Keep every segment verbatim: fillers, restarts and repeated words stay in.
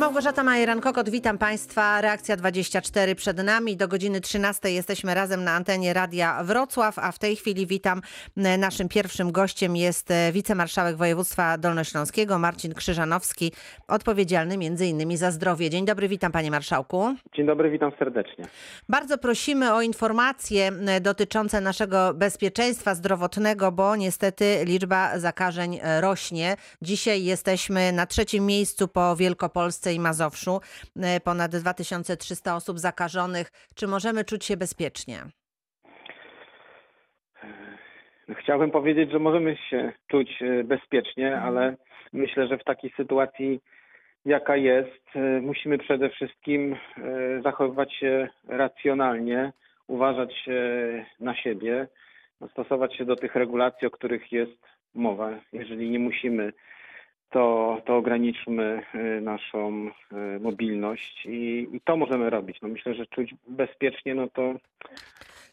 Małgorzata Majeran-Kokot, witam Państwa. Reakcja dwadzieścia cztery przed nami. Do godziny trzynastej jesteśmy razem na antenie Radia Wrocław, a w tej chwili witam. Naszym pierwszym gościem jest wicemarszałek województwa dolnośląskiego Marcin Krzyżanowski, odpowiedzialny m.in. za zdrowie. Dzień dobry, witam Panie Marszałku. Dzień dobry, witam serdecznie. Bardzo prosimy o informacje dotyczące naszego bezpieczeństwa zdrowotnego, bo niestety liczba zakażeń rośnie. Dzisiaj jesteśmy na trzecim miejscu po Wielkopolsce i Mazowszu. Ponad dwa tysiące trzysta osób zakażonych. Czy możemy czuć się bezpiecznie? Chciałbym powiedzieć, że możemy się czuć bezpiecznie, ale myślę, że w takiej sytuacji, jaka jest, musimy przede wszystkim zachowywać się racjonalnie, uważać na siebie, stosować się do tych regulacji, o których jest mowa. Jeżeli nie musimy, To, to ograniczmy naszą mobilność i, i to możemy robić. No myślę, że czuć bezpiecznie, no to...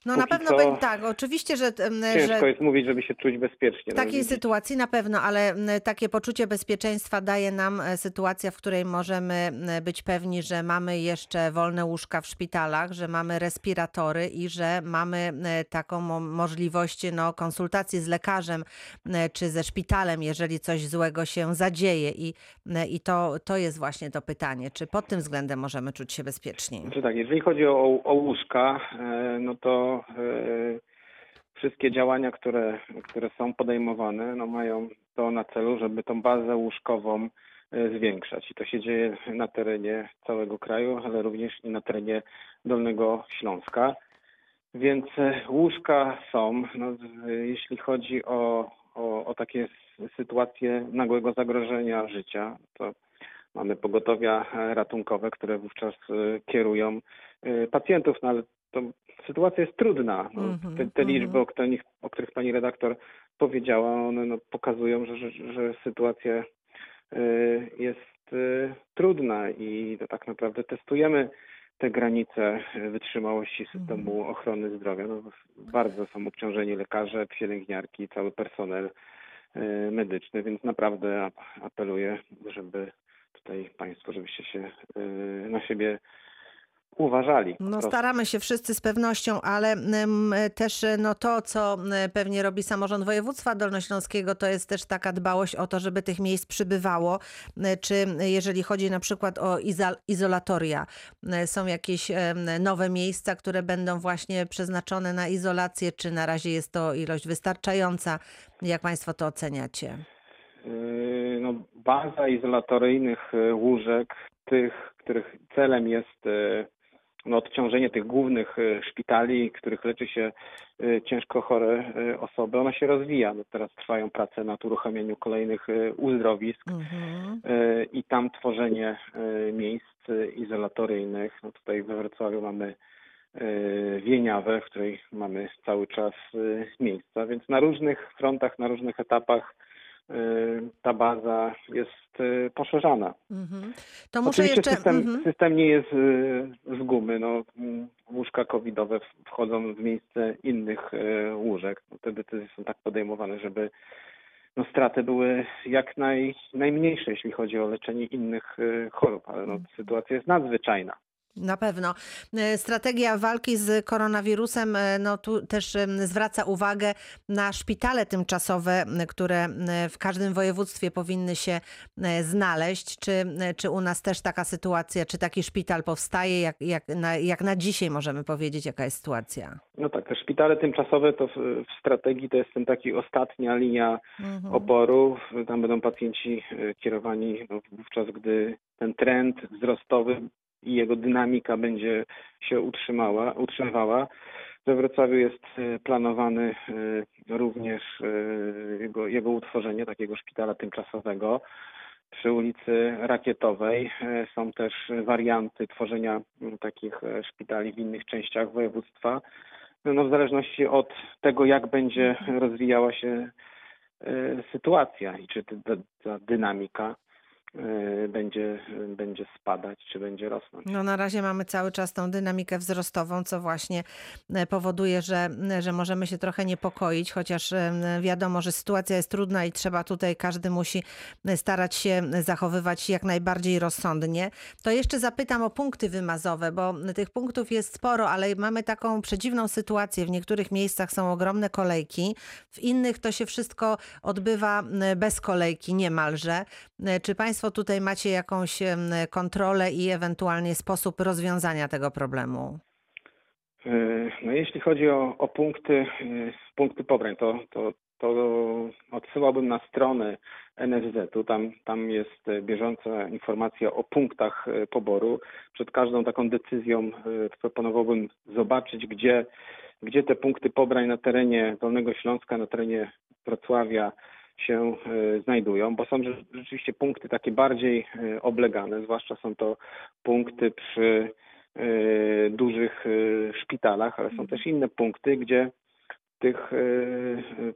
No na pewno będzie tak, oczywiście, że... Ciężko że jest mówić, żeby się czuć bezpiecznie. W takiej sytuacji na pewno, ale takie poczucie bezpieczeństwa daje nam sytuacja, w której możemy być pewni, że mamy jeszcze wolne łóżka w szpitalach, że mamy respiratory i że mamy taką możliwość no, konsultacji z lekarzem czy ze szpitalem, jeżeli coś złego się zadzieje. I, i to, to jest właśnie to pytanie, czy pod tym względem możemy czuć się bezpieczniej? Znaczy tak, jeżeli chodzi o, o łóżka, no to wszystkie działania, które, które są podejmowane, no mają to na celu, żeby tą bazę łóżkową zwiększać. I to się dzieje na terenie całego kraju, ale również i na terenie Dolnego Śląska. Więc łóżka są. No, jeśli chodzi o, o, o takie sytuacje nagłego zagrożenia życia, to mamy pogotowia ratunkowe, które wówczas kierują pacjentów, no ale to sytuacja jest trudna. No, te, te liczby, o których, o których pani redaktor powiedziała, one no, pokazują, że, że, że sytuacja y, jest y, trudna i to tak naprawdę testujemy te granice wytrzymałości systemu ochrony zdrowia. No, bardzo są obciążeni lekarze, pielęgniarki, cały personel y, medyczny, więc naprawdę apeluję, żeby tutaj Państwo, żebyście się y, na siebie uważali. No staramy się wszyscy z pewnością, ale też no to, co pewnie robi samorząd województwa dolnośląskiego, to jest też taka dbałość o to, żeby tych miejsc przybywało. Czy jeżeli chodzi na przykład o izolatoria, są jakieś nowe miejsca, które będą właśnie przeznaczone na izolację, czy na razie jest to ilość wystarczająca? Jak Państwo to oceniacie? No, baza izolatoryjnych łóżek, tych, których celem jest no, odciążenie tych głównych szpitali, których leczy się ciężko chore osoby, ona się rozwija. No, teraz trwają prace nad uruchamianiem kolejnych uzdrowisk mhm. i tam tworzenie miejsc izolatoryjnych. No, tutaj we Wrocławiu mamy Wieniawę, w której mamy cały czas miejsca, więc na różnych frontach, na różnych etapach ta baza jest poszerzana. Mm-hmm. To muszę Oczywiście jeszcze... system, mm-hmm. system nie jest z gumy. No, łóżka covidowe wchodzą w miejsce innych łóżek. Te decyzje są tak podejmowane, żeby no, straty były jak naj, najmniejsze, jeśli chodzi o leczenie innych chorób. Ale no, sytuacja jest nadzwyczajna. Na pewno. Strategia walki z koronawirusem no, tu też zwraca uwagę na szpitale tymczasowe, które w każdym województwie powinny się znaleźć. Czy, czy u nas też taka sytuacja, czy taki szpital powstaje? Jak, jak, na, jak na dzisiaj możemy powiedzieć, jaka jest sytuacja? No tak, te szpitale tymczasowe to w, w strategii to jest ten taki ostatnia linia mhm. oporu. Tam będą pacjenci kierowani no, wówczas, gdy ten trend wzrostowy i jego dynamika będzie się utrzymała, utrzymywała. We Wrocławiu jest planowany również jego, jego utworzenie takiego szpitala tymczasowego. Przy ulicy Rakietowej są też warianty tworzenia takich szpitali w innych częściach województwa. No, w zależności od tego, jak będzie rozwijała się sytuacja i czy ta dynamika będzie, będzie spadać, czy będzie rosnąć. No na razie mamy cały czas tą dynamikę wzrostową, co właśnie powoduje, że, że możemy się trochę niepokoić, chociaż wiadomo, że sytuacja jest trudna i trzeba tutaj, każdy musi starać się zachowywać jak najbardziej rozsądnie. To jeszcze zapytam o punkty wymazowe, bo tych punktów jest sporo, ale mamy taką przedziwną sytuację. W niektórych miejscach są ogromne kolejki, w innych to się wszystko odbywa bez kolejki niemalże. Czy państwo tutaj macie jakąś kontrolę i ewentualnie sposób rozwiązania tego problemu? No jeśli chodzi o, o punkty, punkty pobrań, to, to, to odsyłałbym na stronę en ef zetu. Tam, tam jest bieżąca informacja o punktach poboru. Przed każdą taką decyzją proponowałbym zobaczyć, gdzie, gdzie te punkty pobrań na terenie Dolnego Śląska, na terenie Wrocławia się znajdują, bo są rzeczywiście punkty takie bardziej oblegane, zwłaszcza są to punkty przy dużych szpitalach, ale są też inne punkty, gdzie tych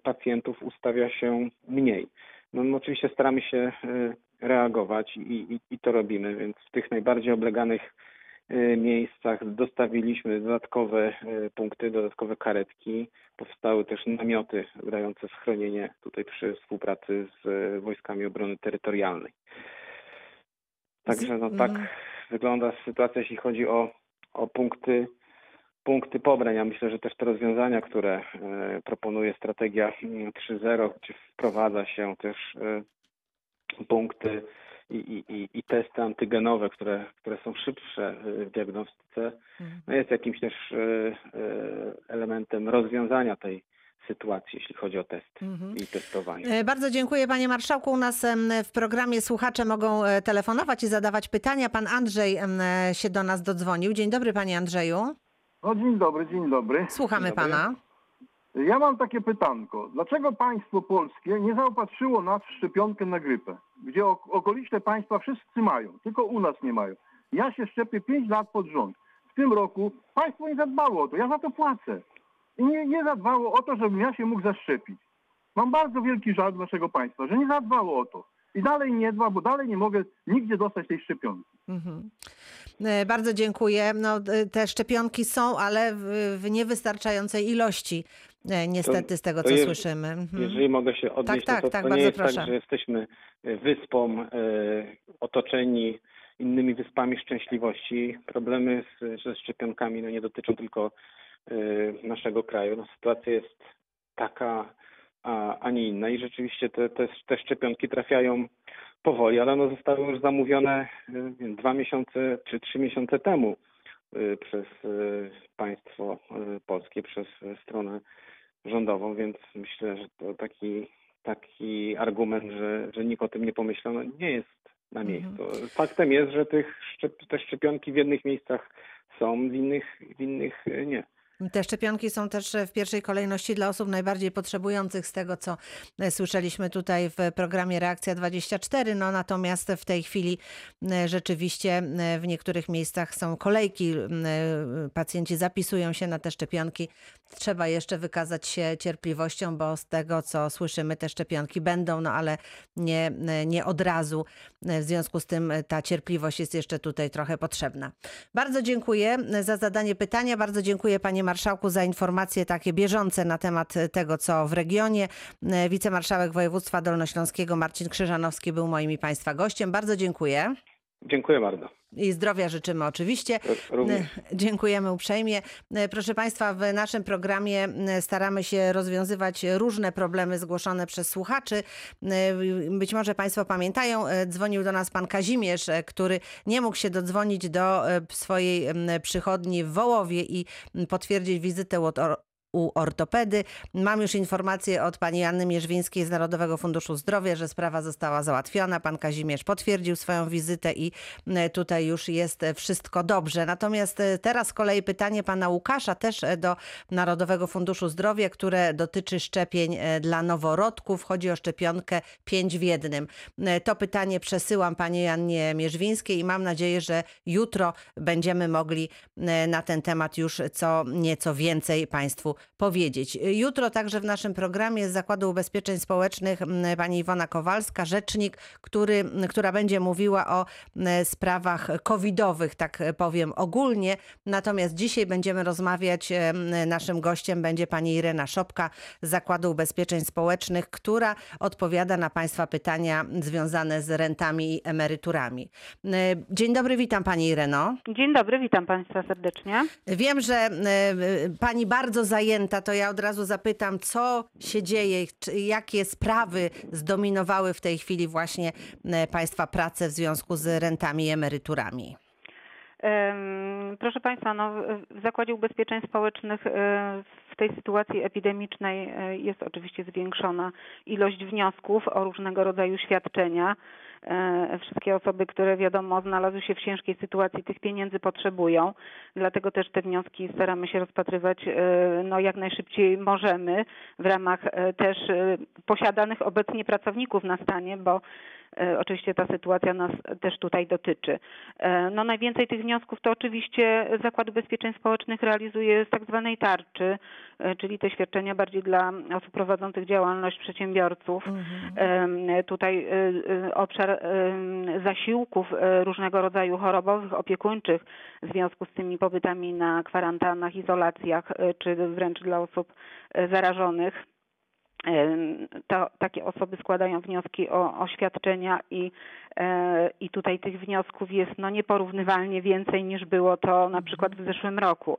pacjentów ustawia się mniej. No, no oczywiście staramy się reagować i, i, i to robimy, więc w tych najbardziej obleganych miejscach dostawiliśmy dodatkowe punkty, dodatkowe karetki. Powstały też namioty dające schronienie tutaj przy współpracy z Wojskami Obrony Terytorialnej. Także no tak wygląda sytuacja, jeśli chodzi o, o punkty, punkty pobrań. Ja myślę, że też te rozwiązania, które proponuje strategia trzy zero, gdzie wprowadza się też punkty I, i, i testy antygenowe, które, które są szybsze w diagnostyce, no jest jakimś też elementem rozwiązania tej sytuacji, jeśli chodzi o testy mhm. i testowanie. Bardzo dziękuję, panie marszałku. U nas w programie słuchacze mogą telefonować i zadawać pytania. Pan Andrzej się do nas dodzwonił. Dzień dobry, panie Andrzeju. No, dzień dobry, dzień dobry. Słuchamy dzień dobry. pana. Ja mam takie pytanko. Dlaczego państwo polskie nie zaopatrzyło nas w szczepionkę na grypę, gdzie okoliczne państwa wszyscy mają, tylko u nas nie mają? Ja się szczepię pięć lat pod rząd. W tym roku państwo nie zadbało o to. Ja za to płacę. I nie, nie zadbało o to, żebym ja się mógł zaszczepić. Mam bardzo wielki żal do naszego państwa, że nie zadbało o to. I dalej nie dba, bo dalej nie mogę nigdzie dostać tej szczepionki. Mhm. Bardzo dziękuję. No, te szczepionki są, ale w, w niewystarczającej ilości. Niestety to, z tego, co je, słyszymy. Mhm. Jeżeli mogę się odnieść, tak, to, tak, to, tak, to nie jest proszę. tak, że jesteśmy wyspą e, otoczeni innymi wyspami szczęśliwości. Problemy z, ze szczepionkami no, nie dotyczą tylko e, naszego kraju. No, sytuacja jest taka, a, a nie inna i rzeczywiście te, te, te szczepionki trafiają powoli, ale one zostały już zamówione dwa miesiące czy trzy miesiące temu przez państwo polskie, przez stronę rządową, więc myślę, że to taki, taki argument, że, że nikt o tym nie pomyślał, no nie jest na miejscu. Mhm. Faktem jest, że tych szczep- te szczepionki w jednych miejscach są, w innych, w innych nie. Te szczepionki są też w pierwszej kolejności dla osób najbardziej potrzebujących, z tego co słyszeliśmy tutaj w programie Reakcja dwadzieścia cztery. No, natomiast w tej chwili rzeczywiście w niektórych miejscach są kolejki. Pacjenci zapisują się na te szczepionki. Trzeba jeszcze wykazać się cierpliwością, bo z tego co słyszymy, te szczepionki będą, no ale nie, nie od razu. W związku z tym ta cierpliwość jest jeszcze tutaj trochę potrzebna. Bardzo dziękuję za zadanie pytania. Bardzo dziękuję panie marszałku za informacje takie bieżące na temat tego, co w regionie. Wicemarszałek województwa dolnośląskiego Marcin Krzyżanowski był moim i państwa gościem. Bardzo dziękuję. Dziękuję bardzo. I zdrowia życzymy oczywiście. Również. Dziękujemy uprzejmie. Proszę państwa, w naszym programie staramy się rozwiązywać różne problemy zgłoszone przez słuchaczy. Być może państwo pamiętają, dzwonił do nas pan Kazimierz, który nie mógł się dodzwonić do swojej przychodni w Wołowie i potwierdzić wizytę od u ortopedy. Mam już informację od pani Anny Mierzwińskiej z Narodowego Funduszu Zdrowia, że sprawa została załatwiona. Pan Kazimierz potwierdził swoją wizytę i tutaj już jest wszystko dobrze. Natomiast teraz z kolei pytanie pana Łukasza też do Narodowego Funduszu Zdrowia, które dotyczy szczepień dla noworodków. Chodzi o szczepionkę pięć w jednym. To pytanie przesyłam pani Annie Mierzwińskiej i mam nadzieję, że jutro będziemy mogli na ten temat już co nieco więcej państwu powiedzieć. Jutro także w naszym programie z Zakładu Ubezpieczeń Społecznych pani Iwona Kowalska, rzecznik, który, która będzie mówiła o sprawach covidowych, tak powiem ogólnie. Natomiast dzisiaj będziemy rozmawiać, naszym gościem będzie pani Irena Szopka z Zakładu Ubezpieczeń Społecznych, która odpowiada na państwa pytania związane z rentami i emeryturami. Dzień dobry, witam pani Ireno. Dzień dobry, witam państwa serdecznie. Wiem, że pani bardzo zajęta, to ja od razu zapytam, co się dzieje, jakie sprawy zdominowały w tej chwili właśnie państwa pracę w związku z rentami i emeryturami. Proszę państwa, no, w Zakładzie Ubezpieczeń Społecznych w tej sytuacji epidemicznej jest oczywiście zwiększona ilość wniosków o różnego rodzaju świadczenia. Wszystkie osoby, które wiadomo znalazły się w ciężkiej sytuacji, tych pieniędzy potrzebują. Dlatego też te wnioski staramy się rozpatrywać no, jak najszybciej możemy w ramach też posiadanych obecnie pracowników na stanie, bo oczywiście ta sytuacja nas też tutaj dotyczy. No, najwięcej tych wniosków to oczywiście Zakład Ubezpieczeń Społecznych realizuje z tak zwanej tarczy, czyli te świadczenia bardziej dla osób prowadzących działalność przedsiębiorców. Mhm. Tutaj obszar zasiłków różnego rodzaju chorobowych, opiekuńczych w związku z tymi pobytami na kwarantannach, izolacjach czy wręcz dla osób zarażonych. To, takie osoby składają wnioski o, o świadczenia i, e, i tutaj tych wniosków jest no, nieporównywalnie więcej niż było to na przykład w zeszłym roku.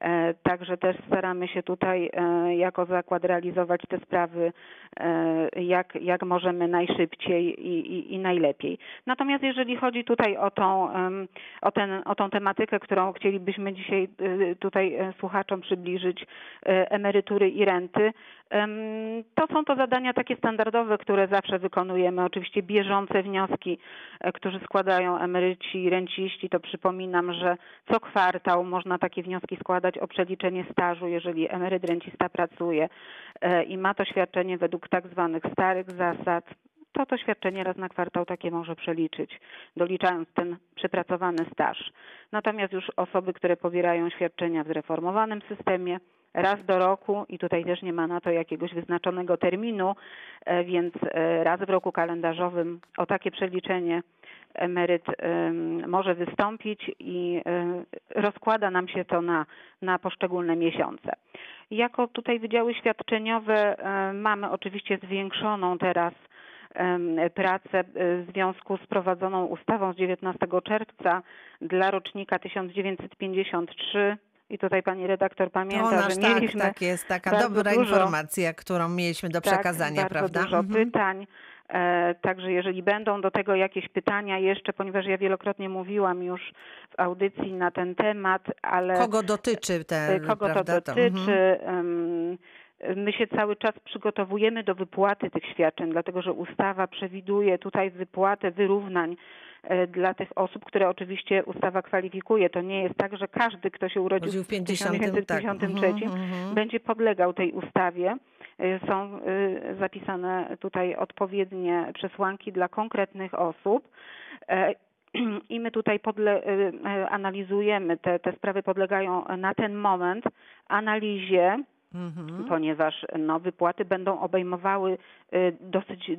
E, także też staramy się tutaj e, jako zakład realizować te sprawy e, jak, jak możemy najszybciej i, i, i najlepiej. Natomiast jeżeli chodzi tutaj o tą, o, ten, o tą tematykę, którą chcielibyśmy dzisiaj e, tutaj słuchaczom przybliżyć, e, emerytury i renty, e, to są to zadania takie standardowe, które zawsze wykonujemy. Oczywiście bieżące wnioski, które składają emeryci i renciści. To przypominam, że co kwartał można takie wnioski składać o przeliczenie stażu, jeżeli emeryt, rencista pracuje i ma to świadczenie według tak zwanych starych zasad. To to świadczenie raz na kwartał takie może przeliczyć, doliczając ten przepracowany staż. Natomiast już osoby, które pobierają świadczenia w zreformowanym systemie, raz do roku i tutaj też nie ma na to jakiegoś wyznaczonego terminu, więc raz w roku kalendarzowym o takie przeliczenie emeryt może wystąpić i rozkłada nam się to na, na poszczególne miesiące. Jako tutaj wydziały świadczeniowe mamy oczywiście zwiększoną teraz pracę w związku z prowadzoną ustawą z dziewiętnastego czerwca dla rocznika tysiąc dziewięćset pięćdziesiąt trzy. I tutaj pani redaktor pamięta, o, nasz, że mieliśmy tak, tak jest, taka dobra dużo, informacja, którą mieliśmy do tak, przekazania, prawda? Dużo mhm. pytań. E, także jeżeli będą do tego jakieś pytania jeszcze, ponieważ ja wielokrotnie mówiłam już w audycji na ten temat, ale... Kogo dotyczy ten, Kogo prawda, to dotyczy... To? Mhm. My się cały czas przygotowujemy do wypłaty tych świadczeń, dlatego że ustawa przewiduje tutaj wypłatę wyrównań dla tych osób, które oczywiście ustawa kwalifikuje. To nie jest tak, że każdy, kto się urodził w tysiąc dziewięćset pięćdziesiątym trzecim tak. będzie podlegał tej ustawie. Są zapisane tutaj odpowiednie przesłanki dla konkretnych osób. I my tutaj podle, analizujemy, te, te sprawy podlegają na ten moment analizie, Mhm. ponieważ no, wypłaty będą obejmowały y, dosyć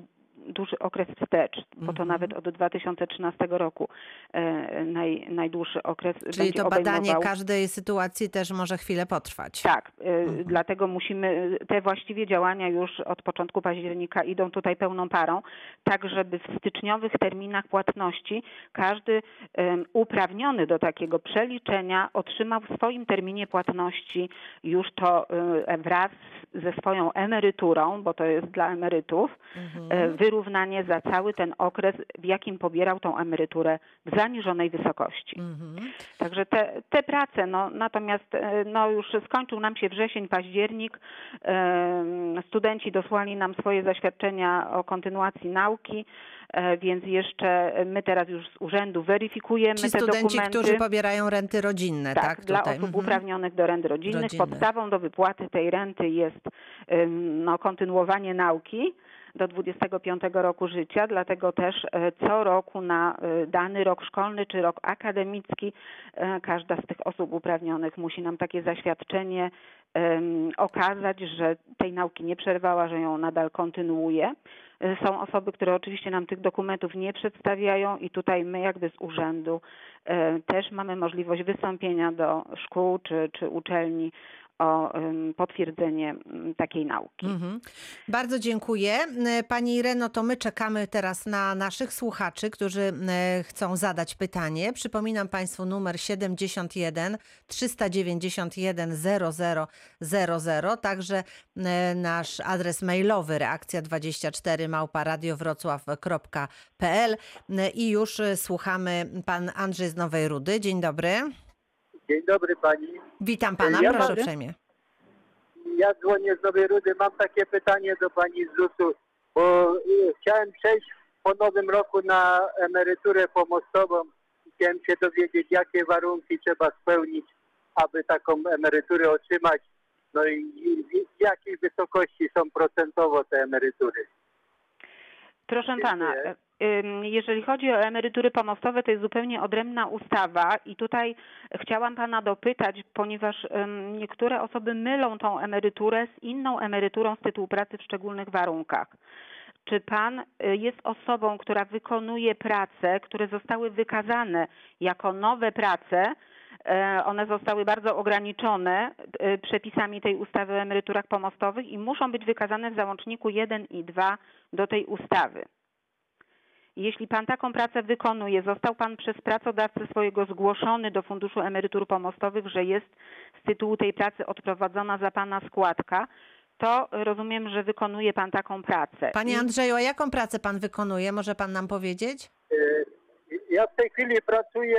duży okres wstecz, mhm. bo to nawet od dwa tysiące trzynastego roku y, naj, najdłuższy okres będzie obejmował. Czyli to badanie każdej sytuacji też może chwilę potrwać. Tak, y, mhm. dlatego musimy, te właściwie działania już od początku października idą tutaj pełną parą, tak żeby w styczniowych terminach płatności każdy y, uprawniony do takiego przeliczenia otrzymał w swoim terminie płatności już to y, wraz ze swoją emeryturą, bo to jest dla emerytów, mhm. y, wy Równanie za cały ten okres, w jakim pobierał tą emeryturę w zaniżonej wysokości. Mm-hmm. Także te, te prace, no, natomiast no, już skończył nam się wrzesień, październik. E, studenci dosłali nam swoje zaświadczenia o kontynuacji nauki, e, więc jeszcze my teraz już z urzędu weryfikujemy Ci te studenci, dokumenty. Studenci, którzy pobierają renty rodzinne, tak? tak dla tutaj. osób mm-hmm. uprawnionych do rent rodzinnych. Rodzinne. Podstawą do wypłaty tej renty jest y, no, kontynuowanie nauki do dwudziestego piątego roku życia, dlatego też co roku na dany rok szkolny czy rok akademicki każda z tych osób uprawnionych musi nam takie zaświadczenie okazać, że tej nauki nie przerwała, że ją nadal kontynuuje. Są osoby, które oczywiście nam tych dokumentów nie przedstawiają i tutaj my jakby z urzędu też mamy możliwość wystąpienia do szkół czy, czy uczelni o potwierdzenie takiej nauki. Mhm. Bardzo dziękuję. Pani Ireno, to my czekamy teraz na naszych słuchaczy, którzy chcą zadać pytanie. Przypominam Państwu numer siedemdziesiąt jeden trzysta dziewięćdziesiąt jeden zero zero zero zero, także nasz adres mailowy reakcja dwadzieścia cztery małpa radiowrocław kropka pl i już słuchamy. Pan Andrzej z Nowej Rudy. Dzień dobry. Dzień dobry Pani. Witam Pana, ja proszę uprzejmie. Ja dzwonię z Nowej Rudy, mam takie pytanie do Pani z zusu, bo chciałem przejść po nowym roku na emeryturę pomostową i chciałem się dowiedzieć, jakie warunki trzeba spełnić, aby taką emeryturę otrzymać, no i w jakiej wysokości są procentowo te emerytury. Proszę Pana... Jeżeli chodzi o emerytury pomostowe, to jest zupełnie odrębna ustawa i tutaj chciałam Pana dopytać, ponieważ niektóre osoby mylą tą emeryturę z inną emeryturą z tytułu pracy w szczególnych warunkach. Czy Pan jest osobą, która wykonuje prace, które zostały wykazane jako nowe prace? One zostały bardzo ograniczone przepisami tej ustawy o emeryturach pomostowych i muszą być wykazane w załączniku jeden i dwa do tej ustawy. Jeśli Pan taką pracę wykonuje, został Pan przez pracodawcę swojego zgłoszony do Funduszu Emerytur Pomostowych, że jest z tytułu tej pracy odprowadzona za Pana składka, to rozumiem, że wykonuje Pan taką pracę. Panie Andrzeju, a jaką pracę Pan wykonuje? Może Pan nam powiedzieć? Ja w tej chwili pracuję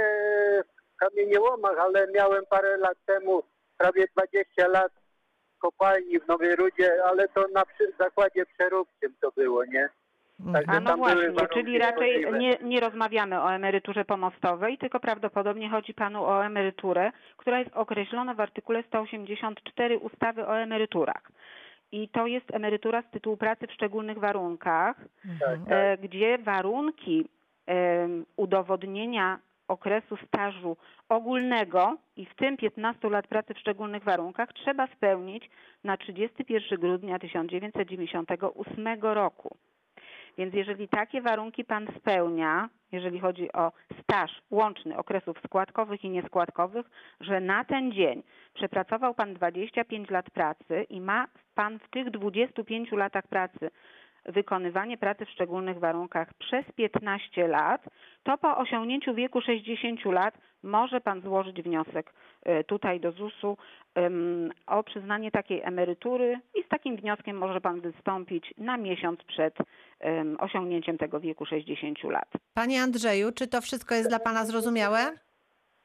w Kamieniołomach, ale miałem parę lat temu, prawie dwadzieścia lat kopalni w Nowej Rudzie, ale to na zakładzie przeróbczym to było, nie? Tak, a no właśnie, czyli raczej nie, nie rozmawiamy o emeryturze pomostowej, tylko prawdopodobnie chodzi Panu o emeryturę, która jest określona w artykule sto osiemdziesiąt cztery ustawy o emeryturach. I to jest emerytura z tytułu pracy w szczególnych warunkach, mhm. e, gdzie warunki e, udowodnienia okresu stażu ogólnego i w tym piętnaście lat pracy w szczególnych warunkach trzeba spełnić na trzydziestego pierwszego grudnia tysiąc dziewięćset dziewięćdziesiątego ósmego roku. Więc jeżeli takie warunki Pan spełnia, jeżeli chodzi o staż łączny okresów składkowych i nieskładkowych, że na ten dzień przepracował Pan dwadzieścia pięć lat pracy i ma Pan w tych dwudziestu pięciu latach pracy wykonywanie pracy w szczególnych warunkach przez piętnaście lat, to po osiągnięciu wieku sześćdziesięciu lat może Pan złożyć wniosek tutaj do zusu o przyznanie takiej emerytury i z takim wnioskiem może Pan wystąpić na miesiąc przed osiągnięciem tego wieku sześćdziesięciu lat. Panie Andrzeju, czy to wszystko jest dla Pana zrozumiałe?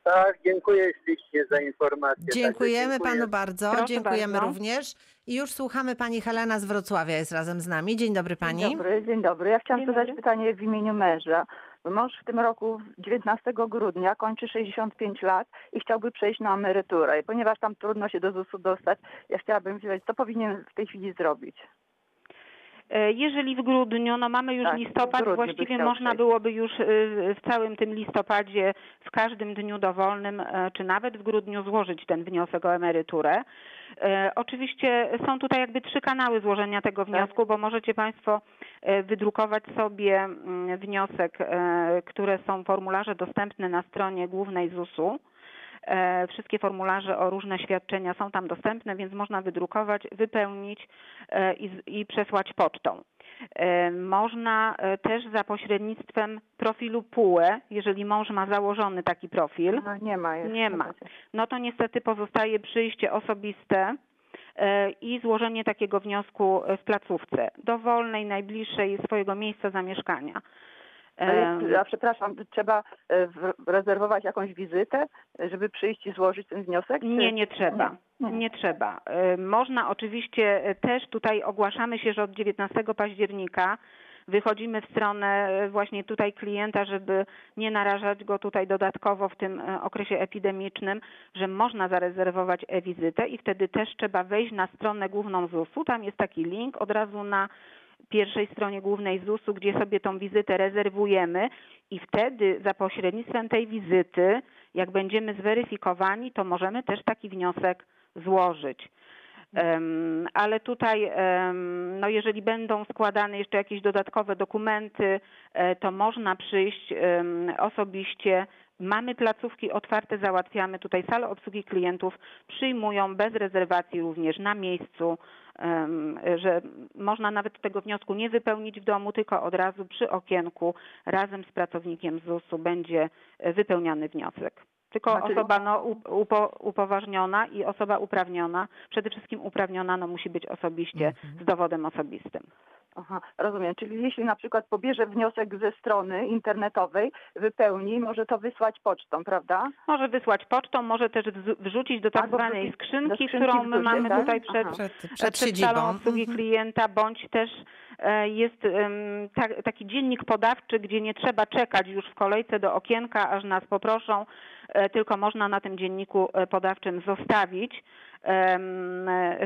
Tak, dziękuję ślicznie za informację. Dziękujemy tak, dziękuję. Panu bardzo, proszę dziękujemy bardzo. Również. I już słuchamy. Pani Helena z Wrocławia jest razem z nami. Dzień dobry Pani. Dzień dobry, dzień dobry. Ja chciałam dzień zadać dobry. pytanie w imieniu męża. Mąż w tym roku dziewiętnastego grudnia kończy sześćdziesiąt pięć lat i chciałby przejść na emeryturę. I ponieważ tam trudno się do zusu dostać, ja chciałabym wiedzieć, co powinien w tej chwili zrobić. Jeżeli w grudniu, no mamy już tak, listopad, właściwie można przejść. byłoby już w całym tym listopadzie, w każdym dniu dowolnym, czy nawet w grudniu złożyć ten wniosek o emeryturę. Oczywiście są tutaj jakby trzy kanały złożenia tego wniosku, tak. bo możecie Państwo wydrukować sobie wniosek, które są formularze dostępne na stronie głównej zusu. Wszystkie formularze o różne świadczenia są tam dostępne, więc można wydrukować, wypełnić i, i przesłać pocztą. Można też za pośrednictwem profilu P U E, jeżeli mąż ma założony taki profil. No nie ma jeszcze. Nie ma. No to niestety pozostaje przyjście osobiste i złożenie takiego wniosku w placówce dowolnej, najbliższej swojego miejsca zamieszkania. A przepraszam, trzeba rezerwować jakąś wizytę, żeby przyjść i złożyć ten wniosek? Czy... Nie, nie trzeba. Nie. nie trzeba. Można oczywiście też tutaj ogłaszamy się, że od dziewiętnastego października wychodzimy w stronę właśnie tutaj klienta, żeby nie narażać go tutaj dodatkowo w tym okresie epidemicznym, że można zarezerwować e-wizytę i wtedy też trzeba wejść na stronę główną zusu. Tam jest taki link od razu na pierwszej stronie głównej zusu, gdzie sobie tą wizytę rezerwujemy i wtedy za pośrednictwem tej wizyty, jak będziemy zweryfikowani, to możemy też taki wniosek złożyć. Ale tutaj, no jeżeli będą składane jeszcze jakieś dodatkowe dokumenty, to można przyjść osobiście. Mamy placówki otwarte, załatwiamy tutaj salę obsługi klientów, przyjmują bez rezerwacji również na miejscu, że można nawet tego wniosku nie wypełnić w domu, tylko od razu przy okienku razem z pracownikiem zusu będzie wypełniany wniosek. Tylko osoba no, upo, upoważniona i osoba uprawniona, przede wszystkim uprawniona no, musi być osobiście z dowodem osobistym. Aha, rozumiem. Czyli jeśli na przykład pobierze wniosek ze strony internetowej, wypełni, może to wysłać pocztą, prawda? Może wysłać pocztą, może też wrzucić do tak zwanej skrzynki, skrzynki, którą my mamy tak? tutaj przed, przed, przed, przed, przed salą obsługi mhm. klienta, bądź też e, jest um, ta, taki dziennik podawczy, gdzie nie trzeba czekać już w kolejce do okienka, aż nas poproszą, e, tylko można na tym dzienniku podawczym zostawić.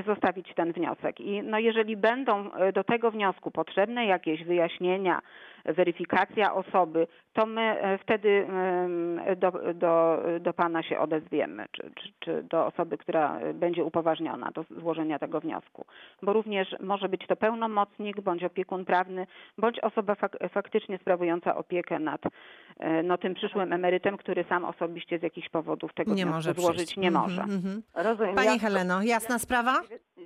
zostawić ten wniosek. I no jeżeli będą do tego wniosku potrzebne jakieś wyjaśnienia, weryfikacja osoby, to my wtedy do, do, do Pana się odezwiemy, czy, czy, czy do osoby, która będzie upoważniona do złożenia tego wniosku. Bo również może być to pełnomocnik, bądź opiekun prawny, bądź osoba fak, faktycznie sprawująca opiekę nad no, tym przyszłym emerytem, który sam osobiście z jakichś powodów tego nie wniosku złożyć przyjść. nie może. Mm-hmm. Rozumiem. Pani jak, Heleno, jasna jak, sprawa?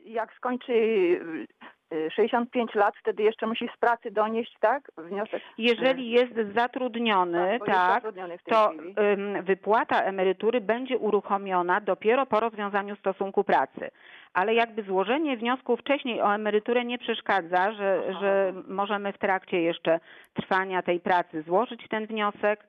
Jak skończy sześćdziesiąt pięć lat, wtedy jeszcze musi z pracy donieść, tak? Wniosek. Jeżeli jest zatrudniony, tak, tak, jest zatrudniony w tej to chwili. Wypłata emerytury będzie uruchomiona dopiero po rozwiązaniu stosunku pracy. Ale jakby złożenie wniosku wcześniej o emeryturę nie przeszkadza, że, że możemy w trakcie jeszcze trwania tej pracy złożyć ten wniosek.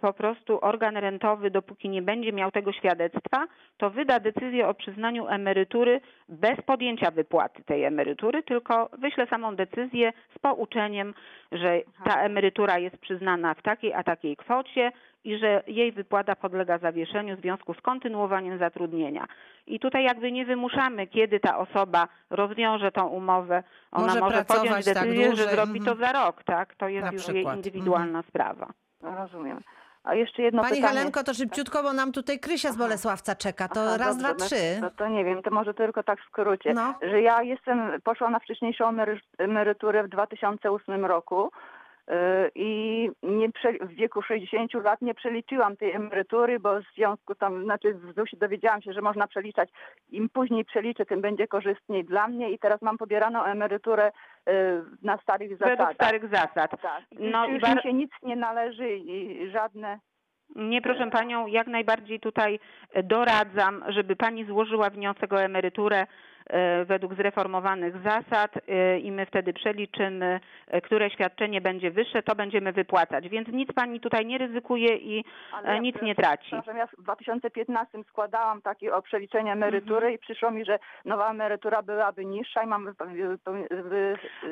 Po prostu organ rentowy, dopóki nie będzie miał tego świadectwa, to wyda decyzję o przyznaniu emerytury bez podjęcia wypłaty tej emerytury, tylko wyśle samą decyzję z pouczeniem, że ta emerytura jest przyznana w takiej a takiej kwocie i że jej wypłata podlega zawieszeniu w związku z kontynuowaniem zatrudnienia. I tutaj jakby nie wymuszamy, kiedy ta osoba rozwiąże tą umowę. Ona może, może podjąć decyzję, tak że zrobi to za rok, tak? To jest Na już przykład. jej indywidualna mhm. sprawa. Rozumiem. A jeszcze jedno Pani pytanie. Pani Helenko, to szybciutko, bo nam tutaj Krysia z Bolesławca czeka. To Aha, raz, dobrze, dwa, trzy. No to nie wiem, to może tylko tak w skrócie. No. Że ja jestem, poszłam na wcześniejszą emeryturę w dwa tysiące ósmym roku yy, i nie prze, w wieku sześćdziesięciu lat nie przeliczyłam tej emerytury, bo w związku tam, znaczy w ZUS-ie dowiedziałam się, że można przeliczać. Im później przeliczę, tym będzie korzystniej dla mnie i teraz mam pobieraną emeryturę na starych zasadach. Według starych zasad. Tak. No, już bar... mi się nic nie należy i żadne... Nie, proszę Panią, jak najbardziej tutaj doradzam, żeby Pani złożyła wniosek o emeryturę według zreformowanych zasad i my wtedy przeliczymy, które świadczenie będzie wyższe, to będziemy wypłacać. Więc nic Pani tutaj nie ryzykuje i Ale nic ja, nie traci. Ja w dwa tysiące piętnastym składałam taki o przeliczenie emerytury mhm. i przyszło mi, że nowa emerytura byłaby niższa i mam...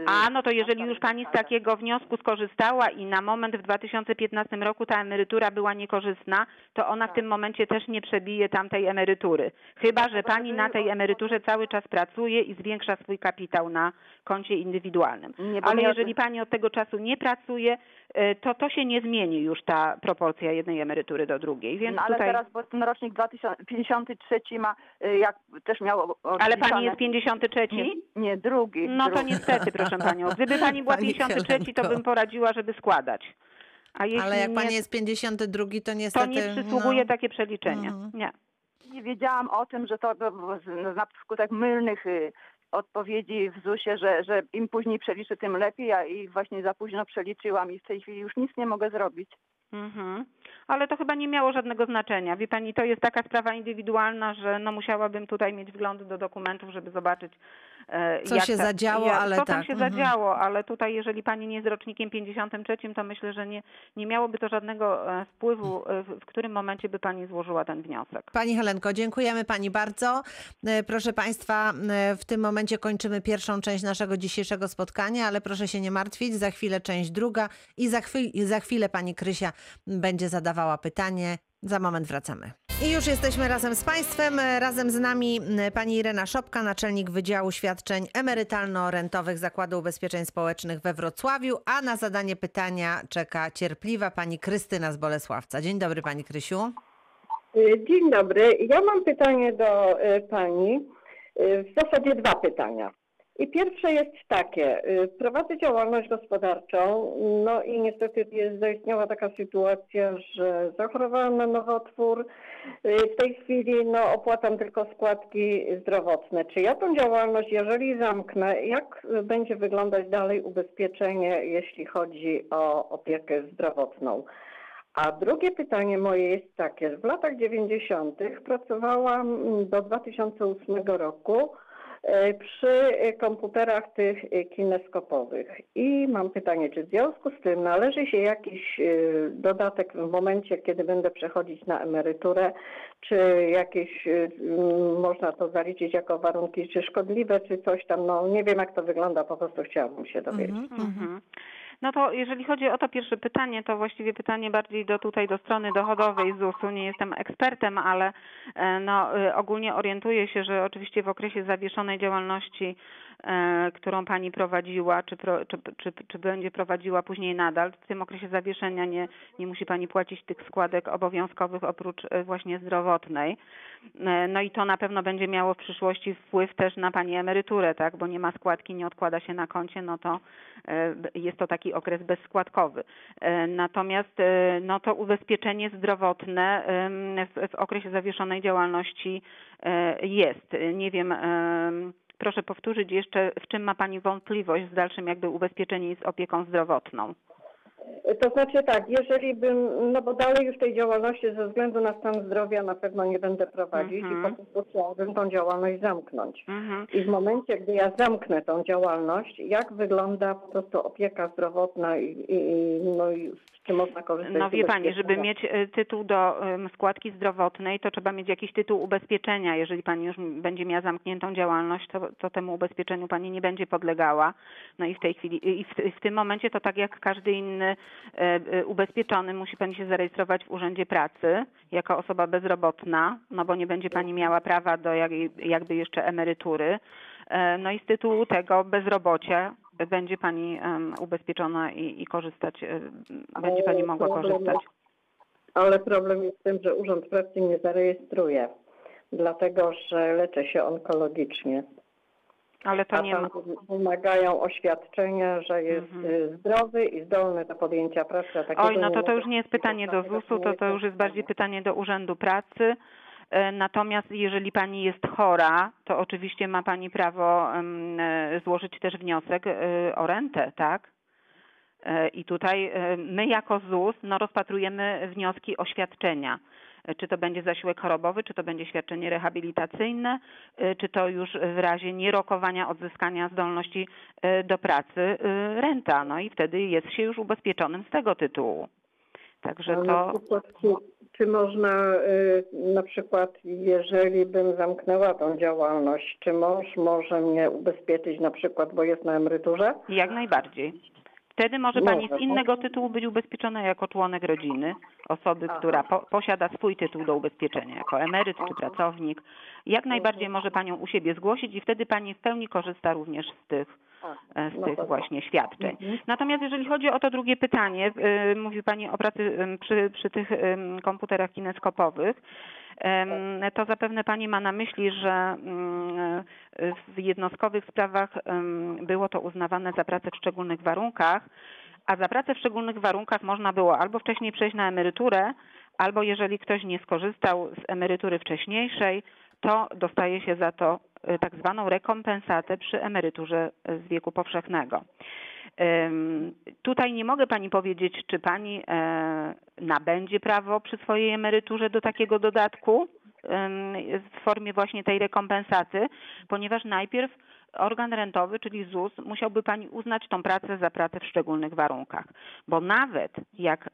A, no to jeżeli już Pani z takiego wniosku skorzystała i na moment w dwa tysiące piętnastym roku ta emerytura była niekorzystna, to ona w tym momencie też nie przebije tamtej emerytury. Chyba że Pani na tej emeryturze cały czas pracuje i zwiększa swój kapitał na koncie indywidualnym. Nie, Ale jeżeli to... Pani od tego czasu nie pracuje, to to się nie zmieni już ta proporcja jednej emerytury do drugiej. Więc no ale tutaj... teraz, bo ten rocznik dwa tysiące pięćdziesiąty trzeci ma, jak też miał... Ale Pani jest pięćdziesiąty trzeci? Nie, nie drugi. No drugi. To niestety, proszę Panią. Gdyby Pani była Pani pięćdziesiąty trzeci, to bym poradziła, żeby składać. A Ale jak nie... Pani jest pięćdziesiąty drugi, to niestety... To nie przysługuje no... takie przeliczenie. Mhm. Nie. Nie wiedziałam o tym, że to na skutek mylnych odpowiedzi w zusie, że, że im później przeliczę, tym lepiej, a i właśnie za późno przeliczyłam i w tej chwili już nic nie mogę zrobić. Mhm. Ale to chyba nie miało żadnego znaczenia. Wie Pani, to jest taka sprawa indywidualna, że no musiałabym tutaj mieć wgląd do dokumentów, żeby zobaczyć, e, co jak się ta, zadziało, jak, ale co tam tak. się mhm. zadziało, ale tutaj jeżeli Pani nie jest rocznikiem pięćdziesiątym trzecim, to myślę, że nie, nie miałoby to żadnego e, wpływu, e, w, w którym momencie by Pani złożyła ten wniosek. Pani Helenko, dziękujemy Pani bardzo. E, proszę Państwa, e, w tym momencie kończymy pierwszą część naszego dzisiejszego spotkania, ale proszę się nie martwić, za chwilę część druga i za, chwil, i za chwilę Pani Krysia będzie zadawała pytanie. Za moment wracamy. I już jesteśmy razem z Państwem. Razem z nami Pani Irena Szopka, Naczelnik Wydziału Świadczeń Emerytalno-Rentowych Zakładu Ubezpieczeń Społecznych we Wrocławiu, a na zadanie pytania czeka cierpliwa Pani Krystyna z Bolesławca. Dzień dobry Pani Krysiu. Dzień dobry. Ja mam pytanie do Pani. W zasadzie dwa pytania. I pierwsze jest takie, prowadzę działalność gospodarczą, no i niestety jest, zaistniała taka sytuacja, że zachorowałam na nowotwór. W tej chwili no, opłacam tylko składki zdrowotne. Czy ja tą działalność, jeżeli zamknę, jak będzie wyglądać dalej ubezpieczenie, jeśli chodzi o opiekę zdrowotną? A drugie pytanie moje jest takie, że w latach dziewięćdziesiątych pracowałam do dwa tysiące ósmego roku przy komputerach tych kineskopowych. I mam pytanie, czy w związku z tym należy się jakiś dodatek w momencie, kiedy będę przechodzić na emeryturę, czy jakieś, można to zaliczyć jako warunki, czy szkodliwe, czy coś tam, no nie wiem jak to wygląda, po prostu chciałabym się dowiedzieć. Mm-hmm, mm-hmm. No to jeżeli chodzi o to pierwsze pytanie, to właściwie pytanie bardziej do tutaj do strony dochodowej zusu. Nie jestem ekspertem, ale no, ogólnie orientuję się, że oczywiście w okresie zawieszonej działalności, e, którą Pani prowadziła, czy, pro, czy, czy, czy będzie prowadziła później nadal, w tym okresie zawieszenia nie, nie musi Pani płacić tych składek obowiązkowych oprócz właśnie zdrowotnej. E, no i to na pewno będzie miało w przyszłości wpływ też na Pani emeryturę, tak? Bo nie ma składki, nie odkłada się na koncie, no to e, jest to taki okres bezskładkowy. Natomiast no to ubezpieczenie zdrowotne w, w okresie zawieszonej działalności jest. Nie wiem, proszę powtórzyć jeszcze, w czym ma Pani wątpliwość z dalszym jakby ubezpieczeniem z opieką zdrowotną? To znaczy tak, jeżeli bym, no bo dalej już tej działalności ze względu na stan zdrowia na pewno nie będę prowadzić mm-hmm. i po prostu chciałabym tą działalność zamknąć. Mm-hmm. I w momencie, gdy ja zamknę tą działalność, jak wygląda po prostu opieka zdrowotna i, i, no i czy można korzystać? No wie Pani, żeby mieć tytuł do um, składki zdrowotnej, to trzeba mieć jakiś tytuł ubezpieczenia. Jeżeli Pani już będzie miała zamkniętą działalność, to, to temu ubezpieczeniu Pani nie będzie podlegała. No i w tej chwili, i w, w tym momencie to tak jak każdy inny ubezpieczony musi Pani się zarejestrować w Urzędzie Pracy jako osoba bezrobotna, no bo nie będzie Pani miała prawa do jakby jeszcze emerytury. No i z tytułu tego bezrobocia będzie Pani ubezpieczona i, i korzystać, będzie Pani mogła korzystać. Ale problem jest w tym, że Urząd Pracy mnie zarejestruje, dlatego że leczę się onkologicznie. Ale to nie ma. Wymagają oświadczenia, że jest mhm. zdrowy i zdolny do podjęcia pracy. Oj, no to to już nie jest pytanie do zusu, to to już jest bardziej pytanie do Urzędu Pracy. Natomiast jeżeli Pani jest chora, to oczywiście ma Pani prawo złożyć też wniosek o rentę, tak? I tutaj my jako ZUS no, rozpatrujemy wnioski o świadczenia. Czy to będzie zasiłek chorobowy, czy to będzie świadczenie rehabilitacyjne, czy to już w razie nierokowania odzyskania zdolności do pracy renta. No i wtedy jest się już ubezpieczonym z tego tytułu. Także to... Czy można na przykład, jeżeli bym zamknęła tą działalność, czy mąż może mnie ubezpieczyć na przykład, bo jest na emeryturze? Jak najbardziej. Wtedy może Pani z innego tytułu być ubezpieczona jako członek rodziny, osoby, która po, posiada swój tytuł do ubezpieczenia, jako emeryt czy pracownik. Jak najbardziej może Panią u siebie zgłosić i wtedy Pani w pełni korzysta również z tych, z tych właśnie świadczeń. Natomiast jeżeli chodzi o to drugie pytanie, mówi Pani o pracy przy, przy tych komputerach kineskopowych, to zapewne Pani ma na myśli, że w jednostkowych sprawach było to uznawane za pracę w szczególnych warunkach, a za pracę w szczególnych warunkach można było albo wcześniej przejść na emeryturę, albo jeżeli ktoś nie skorzystał z emerytury wcześniejszej, to dostaje się za to tak zwaną rekompensatę przy emeryturze z wieku powszechnego. Tutaj nie mogę Pani powiedzieć, czy Pani nabędzie prawo przy swojej emeryturze do takiego dodatku w formie właśnie tej rekompensaty, ponieważ najpierw organ rentowy, czyli ZUS, musiałby Pani uznać tą pracę za pracę w szczególnych warunkach. Bo nawet jak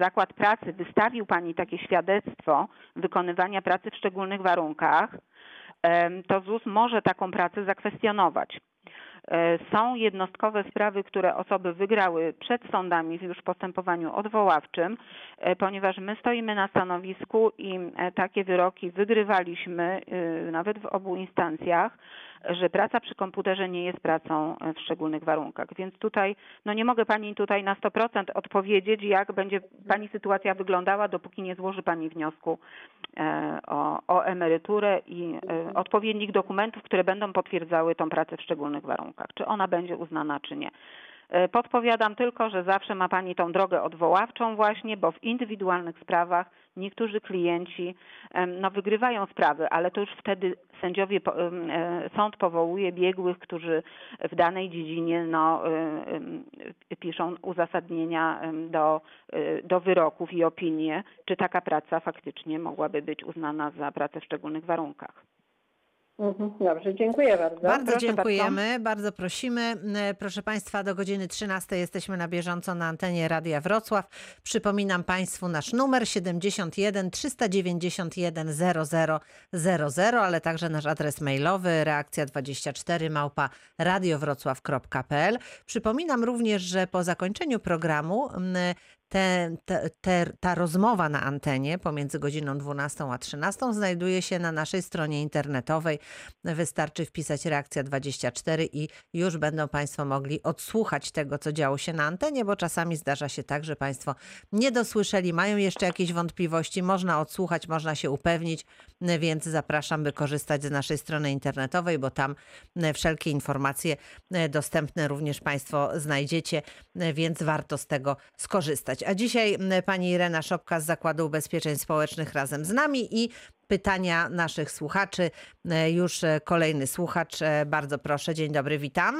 zakład pracy wystawił Pani takie świadectwo wykonywania pracy w szczególnych warunkach, to ZUS może taką pracę zakwestionować. Są jednostkowe sprawy, które osoby wygrały przed sądami już w postępowaniu odwoławczym, ponieważ my stoimy na stanowisku i takie wyroki wygrywaliśmy nawet w obu instancjach, że praca przy komputerze nie jest pracą w szczególnych warunkach. Więc tutaj, no nie mogę Pani tutaj na sto procent odpowiedzieć, jak będzie Pani sytuacja wyglądała, dopóki nie złoży Pani wniosku o, o emeryturę i odpowiednich dokumentów, które będą potwierdzały tą pracę w szczególnych warunkach. Czy ona będzie uznana, czy nie. Podpowiadam tylko, że zawsze ma Pani tą drogę odwoławczą właśnie, bo w indywidualnych sprawach niektórzy klienci no, wygrywają sprawy, ale to już wtedy sędziowie, sąd powołuje biegłych, którzy w danej dziedzinie no, piszą uzasadnienia do, do wyroków i opinie, czy taka praca faktycznie mogłaby być uznana za pracę w szczególnych warunkach. Dobrze, dziękuję bardzo. Bardzo proszę dziękujemy, bardzo. bardzo prosimy. Proszę Państwa, do godziny trzynastej jesteśmy na bieżąco na antenie Radia Wrocław. Przypominam Państwu nasz numer siedemdziesiąt jeden trzysta dziewięćdziesiąt jeden zero zero zero zero, ale także nasz adres mailowy reakcja dwadzieścia cztery małpa radiowrocław kropka p l. Przypominam również, że po zakończeniu programu Te, te, te, ta rozmowa na antenie pomiędzy godziną dwunastą a trzynastą znajduje się na naszej stronie internetowej. Wystarczy wpisać Reakcja dwadzieścia cztery i już będą Państwo mogli odsłuchać tego, co działo się na antenie, bo czasami zdarza się tak, że Państwo nie dosłyszeli, mają jeszcze jakieś wątpliwości, można odsłuchać, można się upewnić, więc zapraszam, by korzystać z naszej strony internetowej, bo tam wszelkie informacje dostępne również Państwo znajdziecie, więc warto z tego skorzystać. A dzisiaj pani Irena Szopka z Zakładu Ubezpieczeń Społecznych razem z nami i pytania naszych słuchaczy. Już kolejny słuchacz, bardzo proszę. Dzień dobry, witam.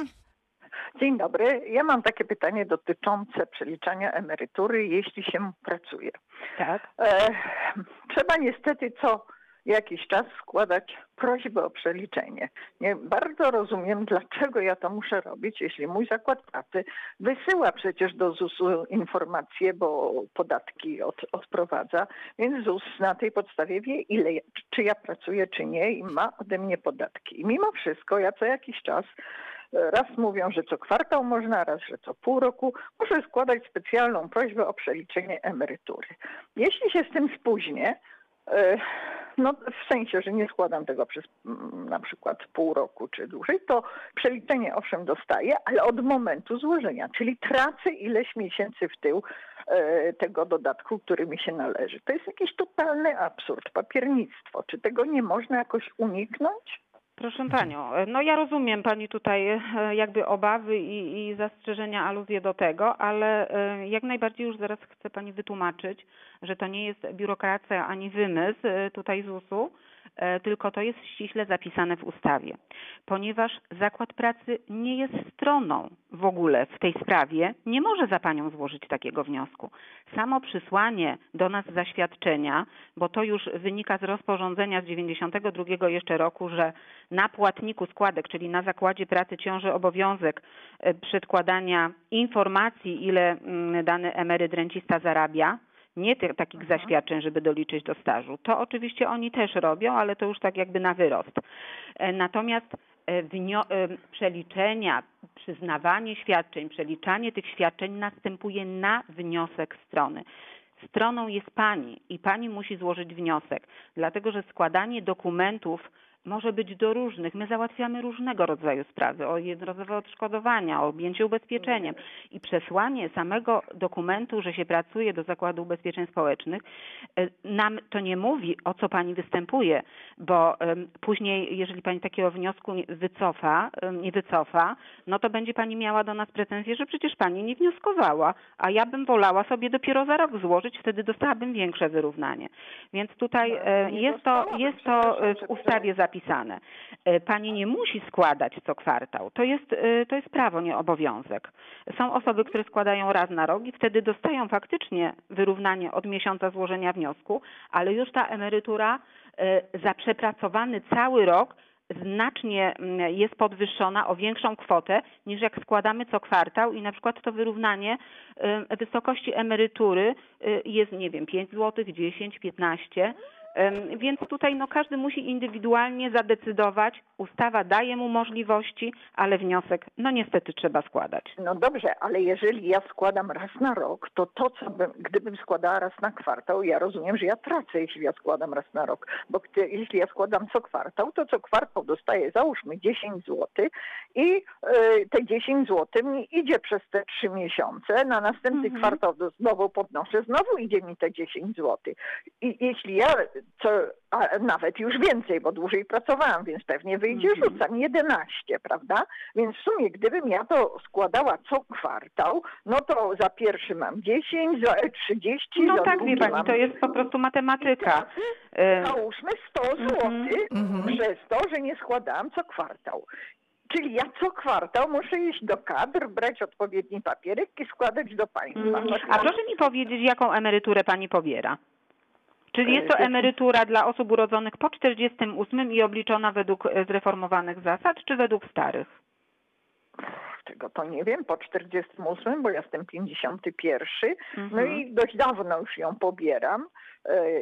Dzień dobry. Ja mam takie pytanie dotyczące przeliczania emerytury, jeśli się pracuje. Tak. E, trzeba niestety co jakiś czas składać prośbę o przeliczenie. Nie bardzo rozumiem, dlaczego ja to muszę robić, jeśli mój zakład pracy wysyła przecież do zusu informacje, bo podatki od, odprowadza, więc ZUS na tej podstawie wie, ile, czy ja pracuję, czy nie i ma ode mnie podatki. I mimo wszystko ja co jakiś czas, raz mówią, że co kwartał można, raz, że co pół roku, muszę składać specjalną prośbę o przeliczenie emerytury. Jeśli się z tym spóźnię, no w sensie, że nie składam tego przez na przykład pół roku czy dłużej, to przeliczenie owszem dostaję, ale od momentu złożenia, czyli tracę ileś miesięcy w tył e, tego dodatku, który mi się należy. To jest jakiś totalny absurd, papiernictwo. Czy tego nie można jakoś uniknąć? Proszę Panią, no ja rozumiem Pani tutaj jakby obawy i, i zastrzeżenia, aluzje do tego, ale jak najbardziej już zaraz chcę Pani wytłumaczyć, że to nie jest biurokracja ani wymysł tutaj zusu, tylko to jest ściśle zapisane w ustawie, ponieważ zakład pracy nie jest stroną w ogóle w tej sprawie, nie może za Panią złożyć takiego wniosku. Samo przysłanie do nas zaświadczenia, bo to już wynika z rozporządzenia z dziewięćdziesiątego drugiego jeszcze roku, że na płatniku składek, czyli na zakładzie pracy ciąży obowiązek przedkładania informacji, ile dany emeryt rencista zarabia, nie tych, takich Aha. zaświadczeń, żeby doliczyć do stażu. To oczywiście oni też robią, ale to już tak jakby na wyrost. Natomiast wnio- przeliczenia, przyznawanie świadczeń, przeliczanie tych świadczeń następuje na wniosek strony. Stroną jest Pani i Pani musi złożyć wniosek, dlatego że składanie dokumentów może być do różnych. My załatwiamy różnego rodzaju sprawy, o jednorazowe odszkodowania, o objęcie ubezpieczeniem i przesłanie samego dokumentu, że się pracuje do Zakładu Ubezpieczeń Społecznych, nam to nie mówi, o co Pani występuje, bo później, jeżeli Pani takiego wniosku wycofa, nie wycofa, no to będzie Pani miała do nas pretensję, że przecież Pani nie wnioskowała, a ja bym wolała sobie dopiero za rok złożyć, wtedy dostałabym większe wyrównanie. Więc tutaj jest to, jest to w ustawie zapisane. Pisane. Pani nie musi składać co kwartał. To jest, to jest prawo, nie obowiązek. Są osoby, które składają raz na rok i wtedy dostają faktycznie wyrównanie od miesiąca złożenia wniosku, ale już ta emerytura za przepracowany cały rok znacznie jest podwyższona o większą kwotę niż jak składamy co kwartał i na przykład to wyrównanie wysokości emerytury jest, nie wiem, pięć złotych, dziesięć, piętnaście Więc tutaj no, każdy musi indywidualnie zadecydować. Ustawa daje mu możliwości, ale wniosek no niestety trzeba składać. No dobrze, ale jeżeli ja składam raz na rok, to to, co bym, gdybym składała raz na kwartał, ja rozumiem, że ja tracę, jeśli ja składam raz na rok. Bo gdy, jeśli ja składam co kwartał, to co kwartał dostaję, załóżmy, dziesięć złotych i yy, te dziesięć złotych mi idzie przez te trzy miesiące. Na następny mhm. kwartał znowu podnoszę, znowu idzie mi te dziesięć złotych. I jeśli ja... Co, a nawet już więcej, bo dłużej pracowałam, więc pewnie wyjdzie, mm-hmm. rzucam jedenaście, prawda? Więc w sumie, gdybym ja to składała co kwartał, no to za pierwszy mam dziesięć, za trzydzieści, no za tak, drugi wie pani, mam... to jest po prostu matematyka. Teraz, załóżmy sto złotych mm-hmm. przez to, że nie składałam co kwartał. Czyli ja co kwartał muszę iść do kadr, brać odpowiedni papierek i składać do państwa. Mm. A proszę mi powiedzieć, jaką emeryturę pani pobiera? Czyli jest to emerytura dla osób urodzonych po czterdziestym ósmym i obliczona według zreformowanych zasad, czy według starych? Tego to nie wiem, po czterdziestym ósmym, bo ja jestem pięćdziesiąty pierwszy, mhm. no i dość dawno już ją pobieram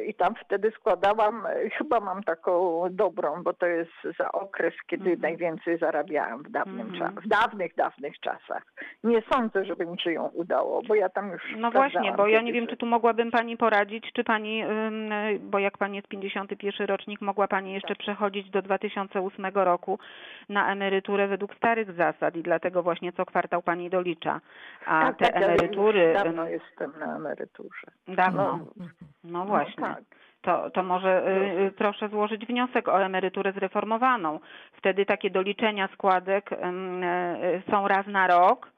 i tam wtedy składałam, chyba mam taką dobrą, bo to jest za okres, kiedy mhm. najwięcej zarabiałam w dawnym mhm. cza- w dawnych, dawnych czasach. Nie sądzę, żeby mi się ją udało, bo ja tam już... No właśnie, bo ja nie wiem, czy tu mogłabym pani poradzić, czy pani, bo jak pani jest pięćdziesiąty pierwszy rocznik, mogła pani jeszcze tak. przechodzić do dwa tysiące ósmego roku na emeryturę według starych zasad i dlatego właśnie co kwartał pani dolicza, a tak, te tak, emerytury... Ja dawno jestem na emeryturze. Dawno, no, no właśnie. No tak. To, to może y, proszę złożyć wniosek o emeryturę zreformowaną. Wtedy takie doliczenia składek y, y, są raz na rok,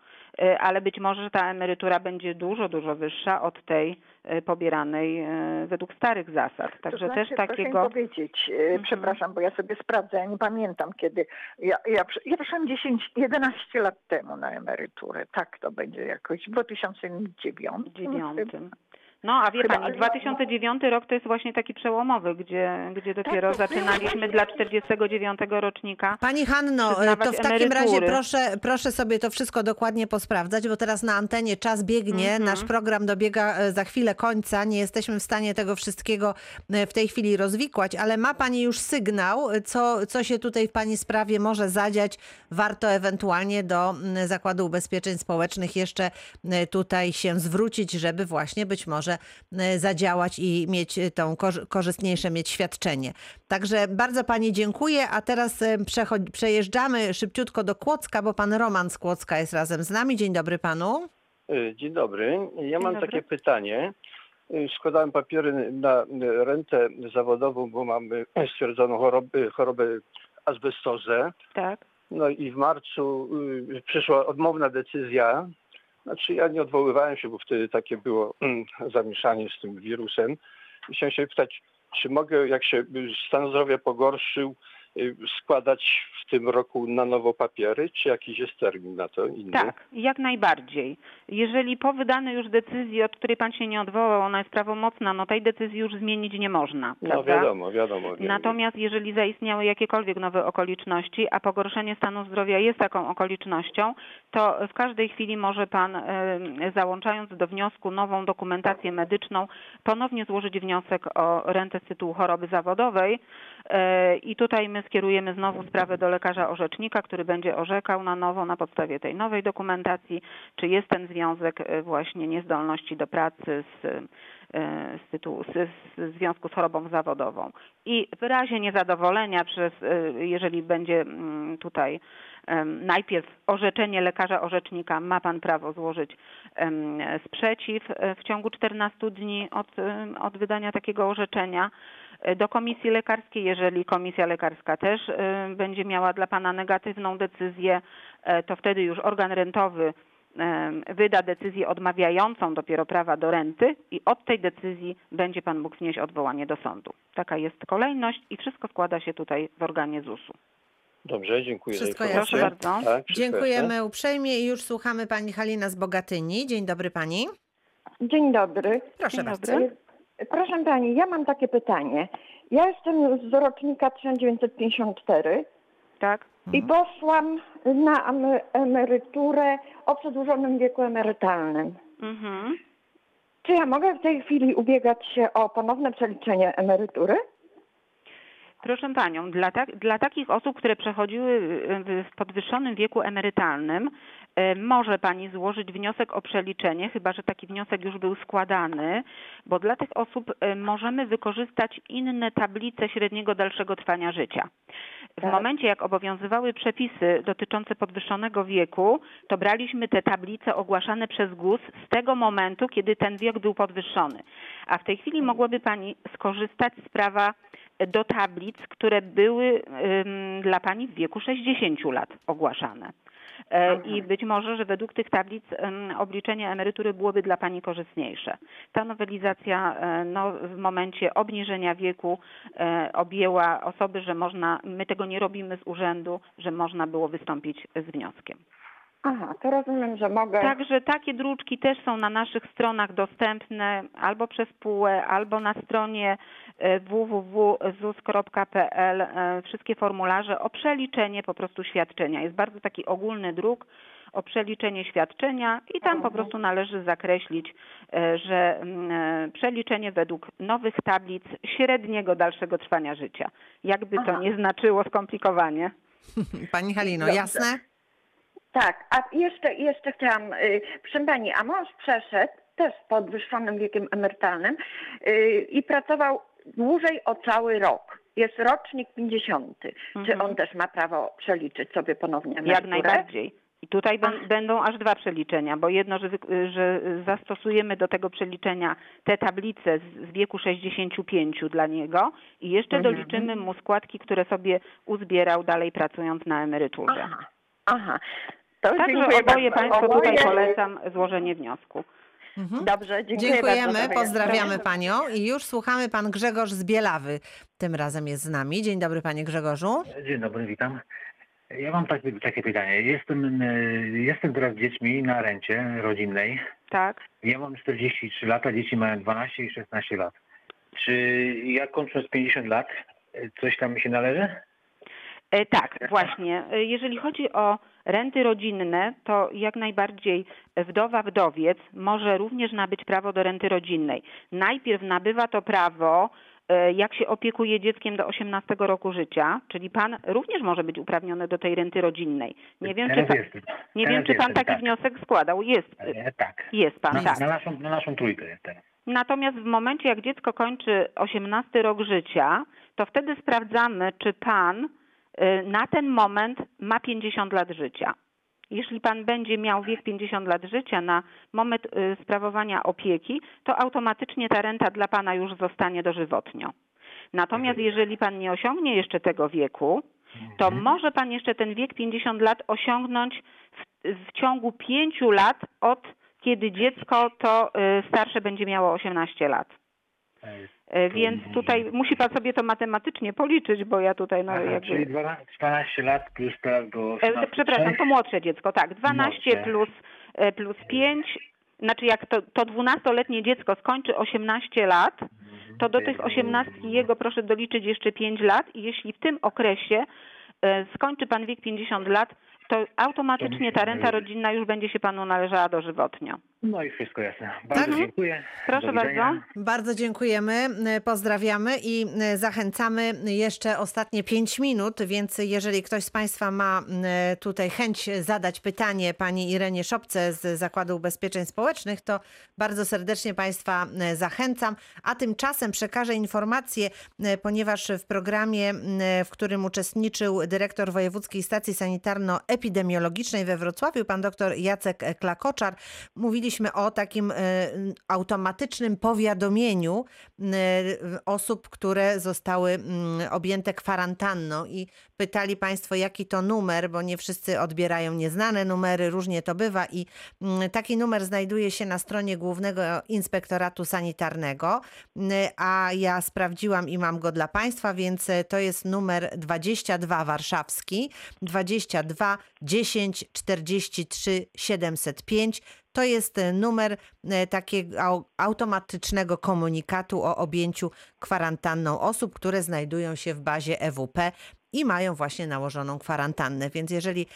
y, ale być może ta emerytura będzie dużo, dużo wyższa od tej y, pobieranej y, według starych zasad. Także to znaczy, też takiego... Proszę mi powiedzieć, y, mm-hmm. przepraszam, bo ja sobie sprawdzę, ja nie pamiętam kiedy. Ja, ja, ja przyszłam dziesięć, jedenaście lat temu na emeryturę. Tak to będzie jakoś w dwa tysiące dziewiątym. No, a wie Chyba, pani, dwa tysiące dziewiąty rok to jest właśnie taki przełomowy, gdzie, gdzie dopiero tak, zaczynaliśmy dla czterdziestego dziewiątego rocznika. Pani Hanno, to w takim emerytury. razie proszę, proszę sobie to wszystko dokładnie posprawdzać, bo teraz na antenie czas biegnie, mm-hmm. nasz program dobiega za chwilę końca, nie jesteśmy w stanie tego wszystkiego w tej chwili rozwikłać, ale ma pani już sygnał, co, co się tutaj w pani sprawie może zadziać, warto ewentualnie do Zakładu Ubezpieczeń Społecznych jeszcze tutaj się zwrócić, żeby właśnie być może zadziałać i mieć tą korzystniejsze mieć świadczenie. Także bardzo pani dziękuję, a teraz przechodzi, przejeżdżamy szybciutko do Kłodzka, bo pan Roman z Kłodzka jest razem z nami. Dzień dobry panu. Dzień dobry. Ja Dzień mam dobry. takie pytanie. Składałem papiery na rentę zawodową, bo mam stwierdzoną chorobę, chorobę azbestozę. Tak. No i w marcu przyszła odmowna decyzja. Znaczy ja nie odwoływałem się, bo wtedy takie było zamieszanie z tym wirusem. Chciałem się pytać, czy mogę, jak się stan zdrowia pogorszył, składać w tym roku na nowo papiery, czy jakiś jest termin na to inny? Tak, jak najbardziej. Jeżeli po wydanej już decyzji, od której pan się nie odwołał, ona jest prawomocna, no tej decyzji już zmienić nie można. Prawda? No wiadomo, wiadomo. Wiem. Natomiast jeżeli zaistniały jakiekolwiek nowe okoliczności, a pogorszenie stanu zdrowia jest taką okolicznością, to w każdej chwili może pan, załączając do wniosku nową dokumentację medyczną, ponownie złożyć wniosek o rentę z tytułu choroby zawodowej i tutaj my skierujemy znowu sprawę do lekarza orzecznika, który będzie orzekał na nowo na podstawie tej nowej dokumentacji, czy jest ten związek właśnie niezdolności do pracy z, z tytułu, z, z związku z chorobą zawodową. I w razie niezadowolenia, przez, jeżeli będzie tutaj najpierw orzeczenie lekarza orzecznika, ma pan prawo złożyć sprzeciw w ciągu czternastu dni od, od wydania takiego orzeczenia do komisji lekarskiej. Jeżeli komisja lekarska też będzie miała dla pana negatywną decyzję, to wtedy już organ rentowy wyda decyzję odmawiającą dopiero prawa do renty i od tej decyzji będzie pan mógł wnieść odwołanie do sądu. Taka jest kolejność i wszystko składa się tutaj w organie zusu. Dobrze, dziękuję. Wszystko jasne. Proszę bardzo. Tak, dziękujemy jasne. uprzejmie i już słuchamy pani Halina z Bogatyni. Dzień dobry pani. Dzień dobry. Proszę Dzień bardzo. Dobry. Proszę pani, ja mam takie pytanie. Ja jestem z rocznika tysiąc dziewięćset pięćdziesiąt cztery. Tak. I poszłam na emeryturę o przedłużonym wieku emerytalnym. Mhm. Czy ja mogę w tej chwili ubiegać się o ponowne przeliczenie emerytury? Proszę Panią, dla, tak, dla takich osób, które przechodziły w podwyższonym wieku emerytalnym, może Pani złożyć wniosek o przeliczenie, chyba że taki wniosek już był składany, bo dla tych osób możemy wykorzystać inne tablice średniego dalszego trwania życia. W tak. momencie, jak obowiązywały przepisy dotyczące podwyższonego wieku, to braliśmy te tablice ogłaszane przez GUS z tego momentu, kiedy ten wiek był podwyższony. A w tej chwili mogłaby Pani skorzystać z prawa do tablic, które były ym, dla Pani w wieku sześćdziesięciu lat ogłaszane. I być może, że według tych tablic obliczenie emerytury byłoby dla Pani korzystniejsze. Ta nowelizacja no, w momencie obniżenia wieku objęła osoby, że można, my tego nie robimy z urzędu, że można było wystąpić z wnioskiem. Aha, to rozumiem, że mogę... Także takie druczki też są na naszych stronach dostępne albo przez P U E, albo na stronie w w w kropka z u s kropka p l. Wszystkie formularze o przeliczenie po prostu świadczenia. Jest bardzo taki ogólny druk o przeliczenie świadczenia i tam po prostu należy zakreślić, że przeliczenie według nowych tablic średniego dalszego trwania życia. Jakby to Aha. nie znaczyło skomplikowanie. Pani Halino, jasne? Tak, a jeszcze, jeszcze chciałam, proszę Pani, a mąż przeszedł też z podwyższonym wiekiem emerytalnym i pracował dłużej o cały rok. Jest rocznik pięćdziesiąty. Mhm. Czy on też ma prawo przeliczyć sobie ponownie emeryturę? Jak najbardziej. I tutaj b- będą aż dwa przeliczenia, bo jedno, że, wy- że zastosujemy do tego przeliczenia te tablice z, z wieku sześćdziesięciu pięciu dla niego i jeszcze mhm. doliczymy mu składki, które sobie uzbierał dalej pracując na emeryturze. Aha, aha. Także oboje Państwu tutaj polecam złożenie wniosku. Mhm. Dobrze, dziękuję Dziękujemy, bardzo, pozdrawiamy Panią i już słuchamy. Pan Grzegorz z Bielawy tym razem jest z nami. Dzień dobry Panie Grzegorzu. Dzień dobry, witam. Ja mam takie, takie pytanie. Jestem, jestem teraz z dziećmi na rencie rodzinnej. Tak. Ja mam czterdzieści trzy lata, dzieci mają dwanaście i szesnaście lat. Czy ja kończąc pięćdziesiąt lat coś tam mi się należy? E, tak, właśnie. Jeżeli chodzi o renty rodzinne, to jak najbardziej wdowa, wdowiec może również nabyć prawo do renty rodzinnej. Najpierw nabywa to prawo, jak się opiekuje dzieckiem do osiemnastego roku życia, czyli pan również może być uprawniony do tej renty rodzinnej. Nie wiem, czy pan, nie wiem, czy pan taki wniosek składał. Jest, tak. Jest pan, tak. Na naszą, na naszą trójkę jest teraz. Natomiast w momencie, jak dziecko kończy osiemnasty rok życia, to wtedy sprawdzamy, czy pan na ten moment ma pięćdziesiąt lat życia. Jeśli pan będzie miał wiek pięćdziesiąt lat życia na moment sprawowania opieki, to automatycznie ta renta dla pana już zostanie dożywotnio. Natomiast jeżeli pan nie osiągnie jeszcze tego wieku, to może pan jeszcze ten wiek pięćdziesiąt lat osiągnąć w, w ciągu pięciu lat od kiedy dziecko to starsze będzie miało osiemnaście lat. Więc tutaj musi pan sobie to matematycznie policzyć, bo ja tutaj... No, aha, jakby... Czyli dwanaście lat plus... Albo osiemnaście, przepraszam, to młodsze dziecko, tak. dwanaście plus, plus pięć, znaczy jak to, to dwunastoletnie dziecko skończy osiemnaście lat, to do tych osiemnastu jego proszę doliczyć jeszcze pięć lat i jeśli w tym okresie skończy pan wiek pięćdziesiąt lat, to automatycznie ta renta rodzinna już będzie się panu należała dożywotnio. No i wszystko jasne. Bardzo tak. dziękuję. Proszę bardzo. Bardzo dziękujemy, pozdrawiamy i zachęcamy jeszcze ostatnie pięć minut, więc jeżeli ktoś z Państwa ma tutaj chęć zadać pytanie Pani Irenie Szopce z Zakładu Ubezpieczeń Społecznych, to bardzo serdecznie Państwa zachęcam, a tymczasem przekażę informację, ponieważ w programie, w którym uczestniczył dyrektor Wojewódzkiej Stacji Sanitarno-Epidemiologicznej we Wrocławiu, pan dr Jacek Klakoczar, mówiliśmy o takim automatycznym powiadomieniu osób, które zostały objęte kwarantanną i pytali Państwo, jaki to numer, bo nie wszyscy odbierają nieznane numery, różnie to bywa i taki numer znajduje się na stronie Głównego Inspektoratu Sanitarnego, a ja sprawdziłam i mam go dla Państwa, więc to jest numer dwadzieścia dwa warszawski, dwadzieścia dwa dziesięć czterdzieści trzy siedemset pięć. To jest numer takiego automatycznego komunikatu o objęciu kwarantanną osób, które znajdują się w bazie E W P. i mają właśnie nałożoną kwarantannę. Więc jeżeli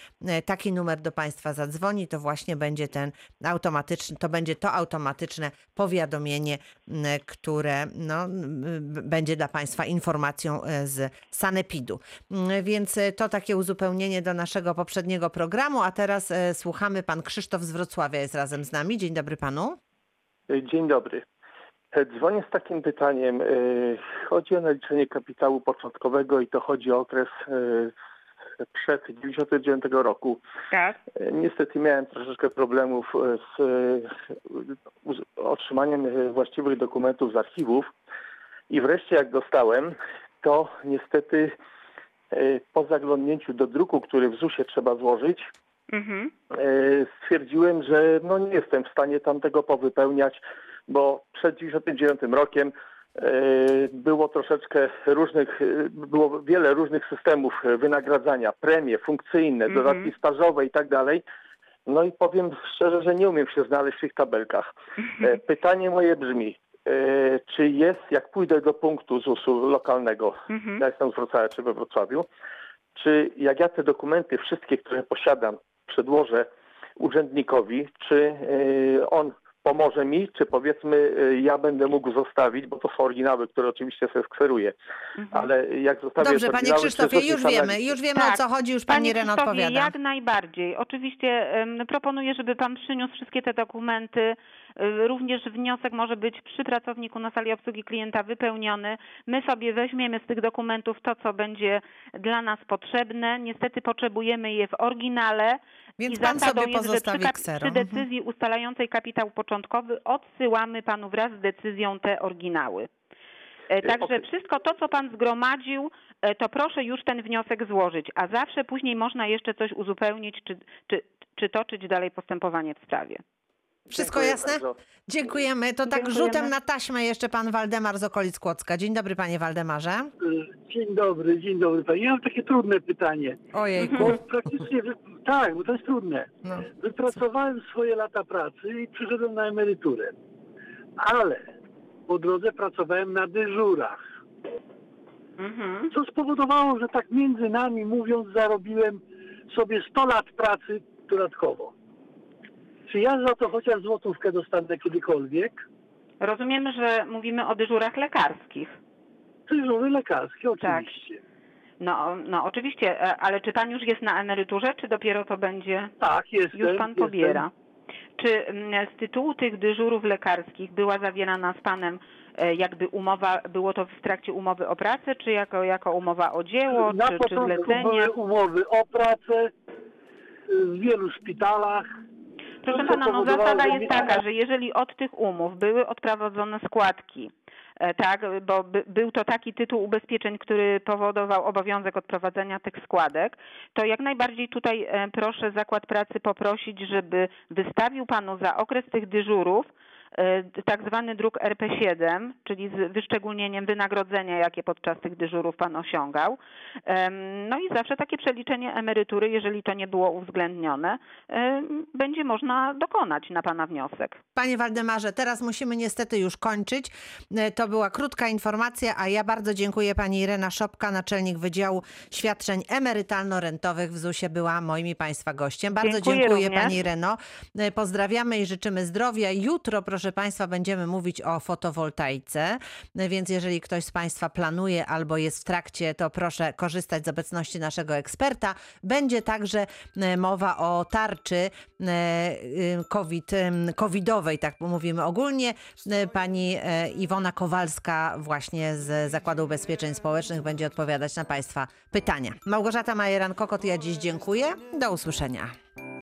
taki numer do Państwa zadzwoni, to właśnie będzie ten automatyczny, to będzie to automatyczne powiadomienie, które no, będzie dla Państwa informacją z Sanepidu. Więc to takie uzupełnienie do naszego poprzedniego programu, a teraz słuchamy. Pan Krzysztof z Wrocławia jest razem z nami. Dzień dobry Panu. Dzień dobry. Dzwonię z takim pytaniem. Chodzi o naliczenie kapitału początkowego i to chodzi o okres przed dziewięćdziesiątego dziewiątego roku. Tak. Niestety miałem troszeczkę problemów z otrzymaniem właściwych dokumentów z archiwów i wreszcie jak dostałem, to niestety po zaglądnięciu do druku, który w zusie trzeba złożyć, mhm. stwierdziłem, że no nie jestem w stanie tamtego powypełniać, bo przed dziewięćdziesiątym dziewiątym rokiem było troszeczkę różnych, było wiele różnych systemów wynagradzania, premie funkcyjne, dodatki mhm. stażowe i tak dalej. No i powiem szczerze, że nie umiem się znaleźć w tych tabelkach. Mhm. Pytanie moje brzmi, czy jest, jak pójdę do punktu zusu lokalnego, mhm. ja jestem z Wrocławia czy we Wrocławiu, czy jak ja te dokumenty wszystkie, które posiadam, przedłożę urzędnikowi, czy on pomoże mi, czy powiedzmy ja będę mógł zostawić, bo to są oryginały, które oczywiście sobie skseruję. Mhm. Ale jak zostawię... Dobrze, panie Krzysztofie, już wiemy, już wiemy tak. o co chodzi, już pani Irena odpowiada. Jak najbardziej. Oczywiście um, proponuję, żeby pan przyniósł wszystkie te dokumenty. Również wniosek może być przy pracowniku na sali obsługi klienta wypełniony. My sobie weźmiemy z tych dokumentów to, co będzie dla nas potrzebne. Niestety potrzebujemy je w oryginale. Więc i pan sobie jest, pozostawi przy, kseron. Przy decyzji mhm. ustalającej kapitał początkowy odsyłamy panu wraz z decyzją te oryginały. Także wszystko to, co pan zgromadził, to proszę już ten wniosek złożyć, a zawsze później można jeszcze coś uzupełnić czy, czy, czy toczyć dalej postępowanie w sprawie. Wszystko Dziękuję jasne? Bardzo. Dziękujemy. To tak Dziękujemy. Rzutem na taśmę jeszcze pan Waldemar z okolic Kłodzka. Dzień dobry panie Waldemarze. Dzień dobry, dzień dobry panie. Ja mam takie trudne pytanie. Ojejku. Bo praktycznie, tak, bo to jest trudne. No. Wypracowałem swoje lata pracy i przyszedłem na emeryturę. Ale po drodze pracowałem na dyżurach. Mhm. Co spowodowało, że tak między nami mówiąc zarobiłem sobie sto lat pracy dodatkowo. Czy ja za to chociaż złotówkę dostanę kiedykolwiek? Rozumiem, że mówimy o dyżurach lekarskich. Dyżury lekarskie, oczywiście. Tak. No, no oczywiście, ale czy pan już jest na emeryturze, czy dopiero to będzie? Tak, jestem. Już pan jestem. Pobiera. Czy z tytułu tych dyżurów lekarskich była zawierana z panem jakby umowa, było to w trakcie umowy o pracę, czy jako, jako umowa o dzieło, na czy, czy zlecenie? Na umowy o pracę w wielu szpitalach. Proszę pana, no zasada jest taka, że jeżeli od tych umów były odprowadzone składki, tak, bo by, był to taki tytuł ubezpieczeń, który powodował obowiązek odprowadzenia tych składek, to jak najbardziej tutaj proszę zakład pracy poprosić, żeby wystawił panu za okres tych dyżurów tak zwany druk er pe siedem, czyli z wyszczególnieniem wynagrodzenia, jakie podczas tych dyżurów pan osiągał. No i zawsze takie przeliczenie emerytury, jeżeli to nie było uwzględnione, będzie można dokonać na pana wniosek. Panie Waldemarze, teraz musimy niestety już kończyć. To była krótka informacja, a ja bardzo dziękuję. Pani Irena Szopka, naczelnik Wydziału Świadczeń Emerytalno-Rentowych w zusie, była moim i Państwa gościem. Bardzo dziękuję, dziękuję Pani Ireno. Pozdrawiamy i życzymy zdrowia. Jutro, proszę Proszę Państwa, będziemy mówić o fotowoltaice, więc jeżeli ktoś z Państwa planuje albo jest w trakcie, to proszę korzystać z obecności naszego eksperta. Będzie także mowa o tarczy COVID, covidowej, tak mówimy ogólnie. Pani Iwona Kowalska właśnie z Zakładu Ubezpieczeń Społecznych będzie odpowiadać na Państwa pytania. Małgorzata Majeran-Kokot, ja dziś dziękuję. Do usłyszenia.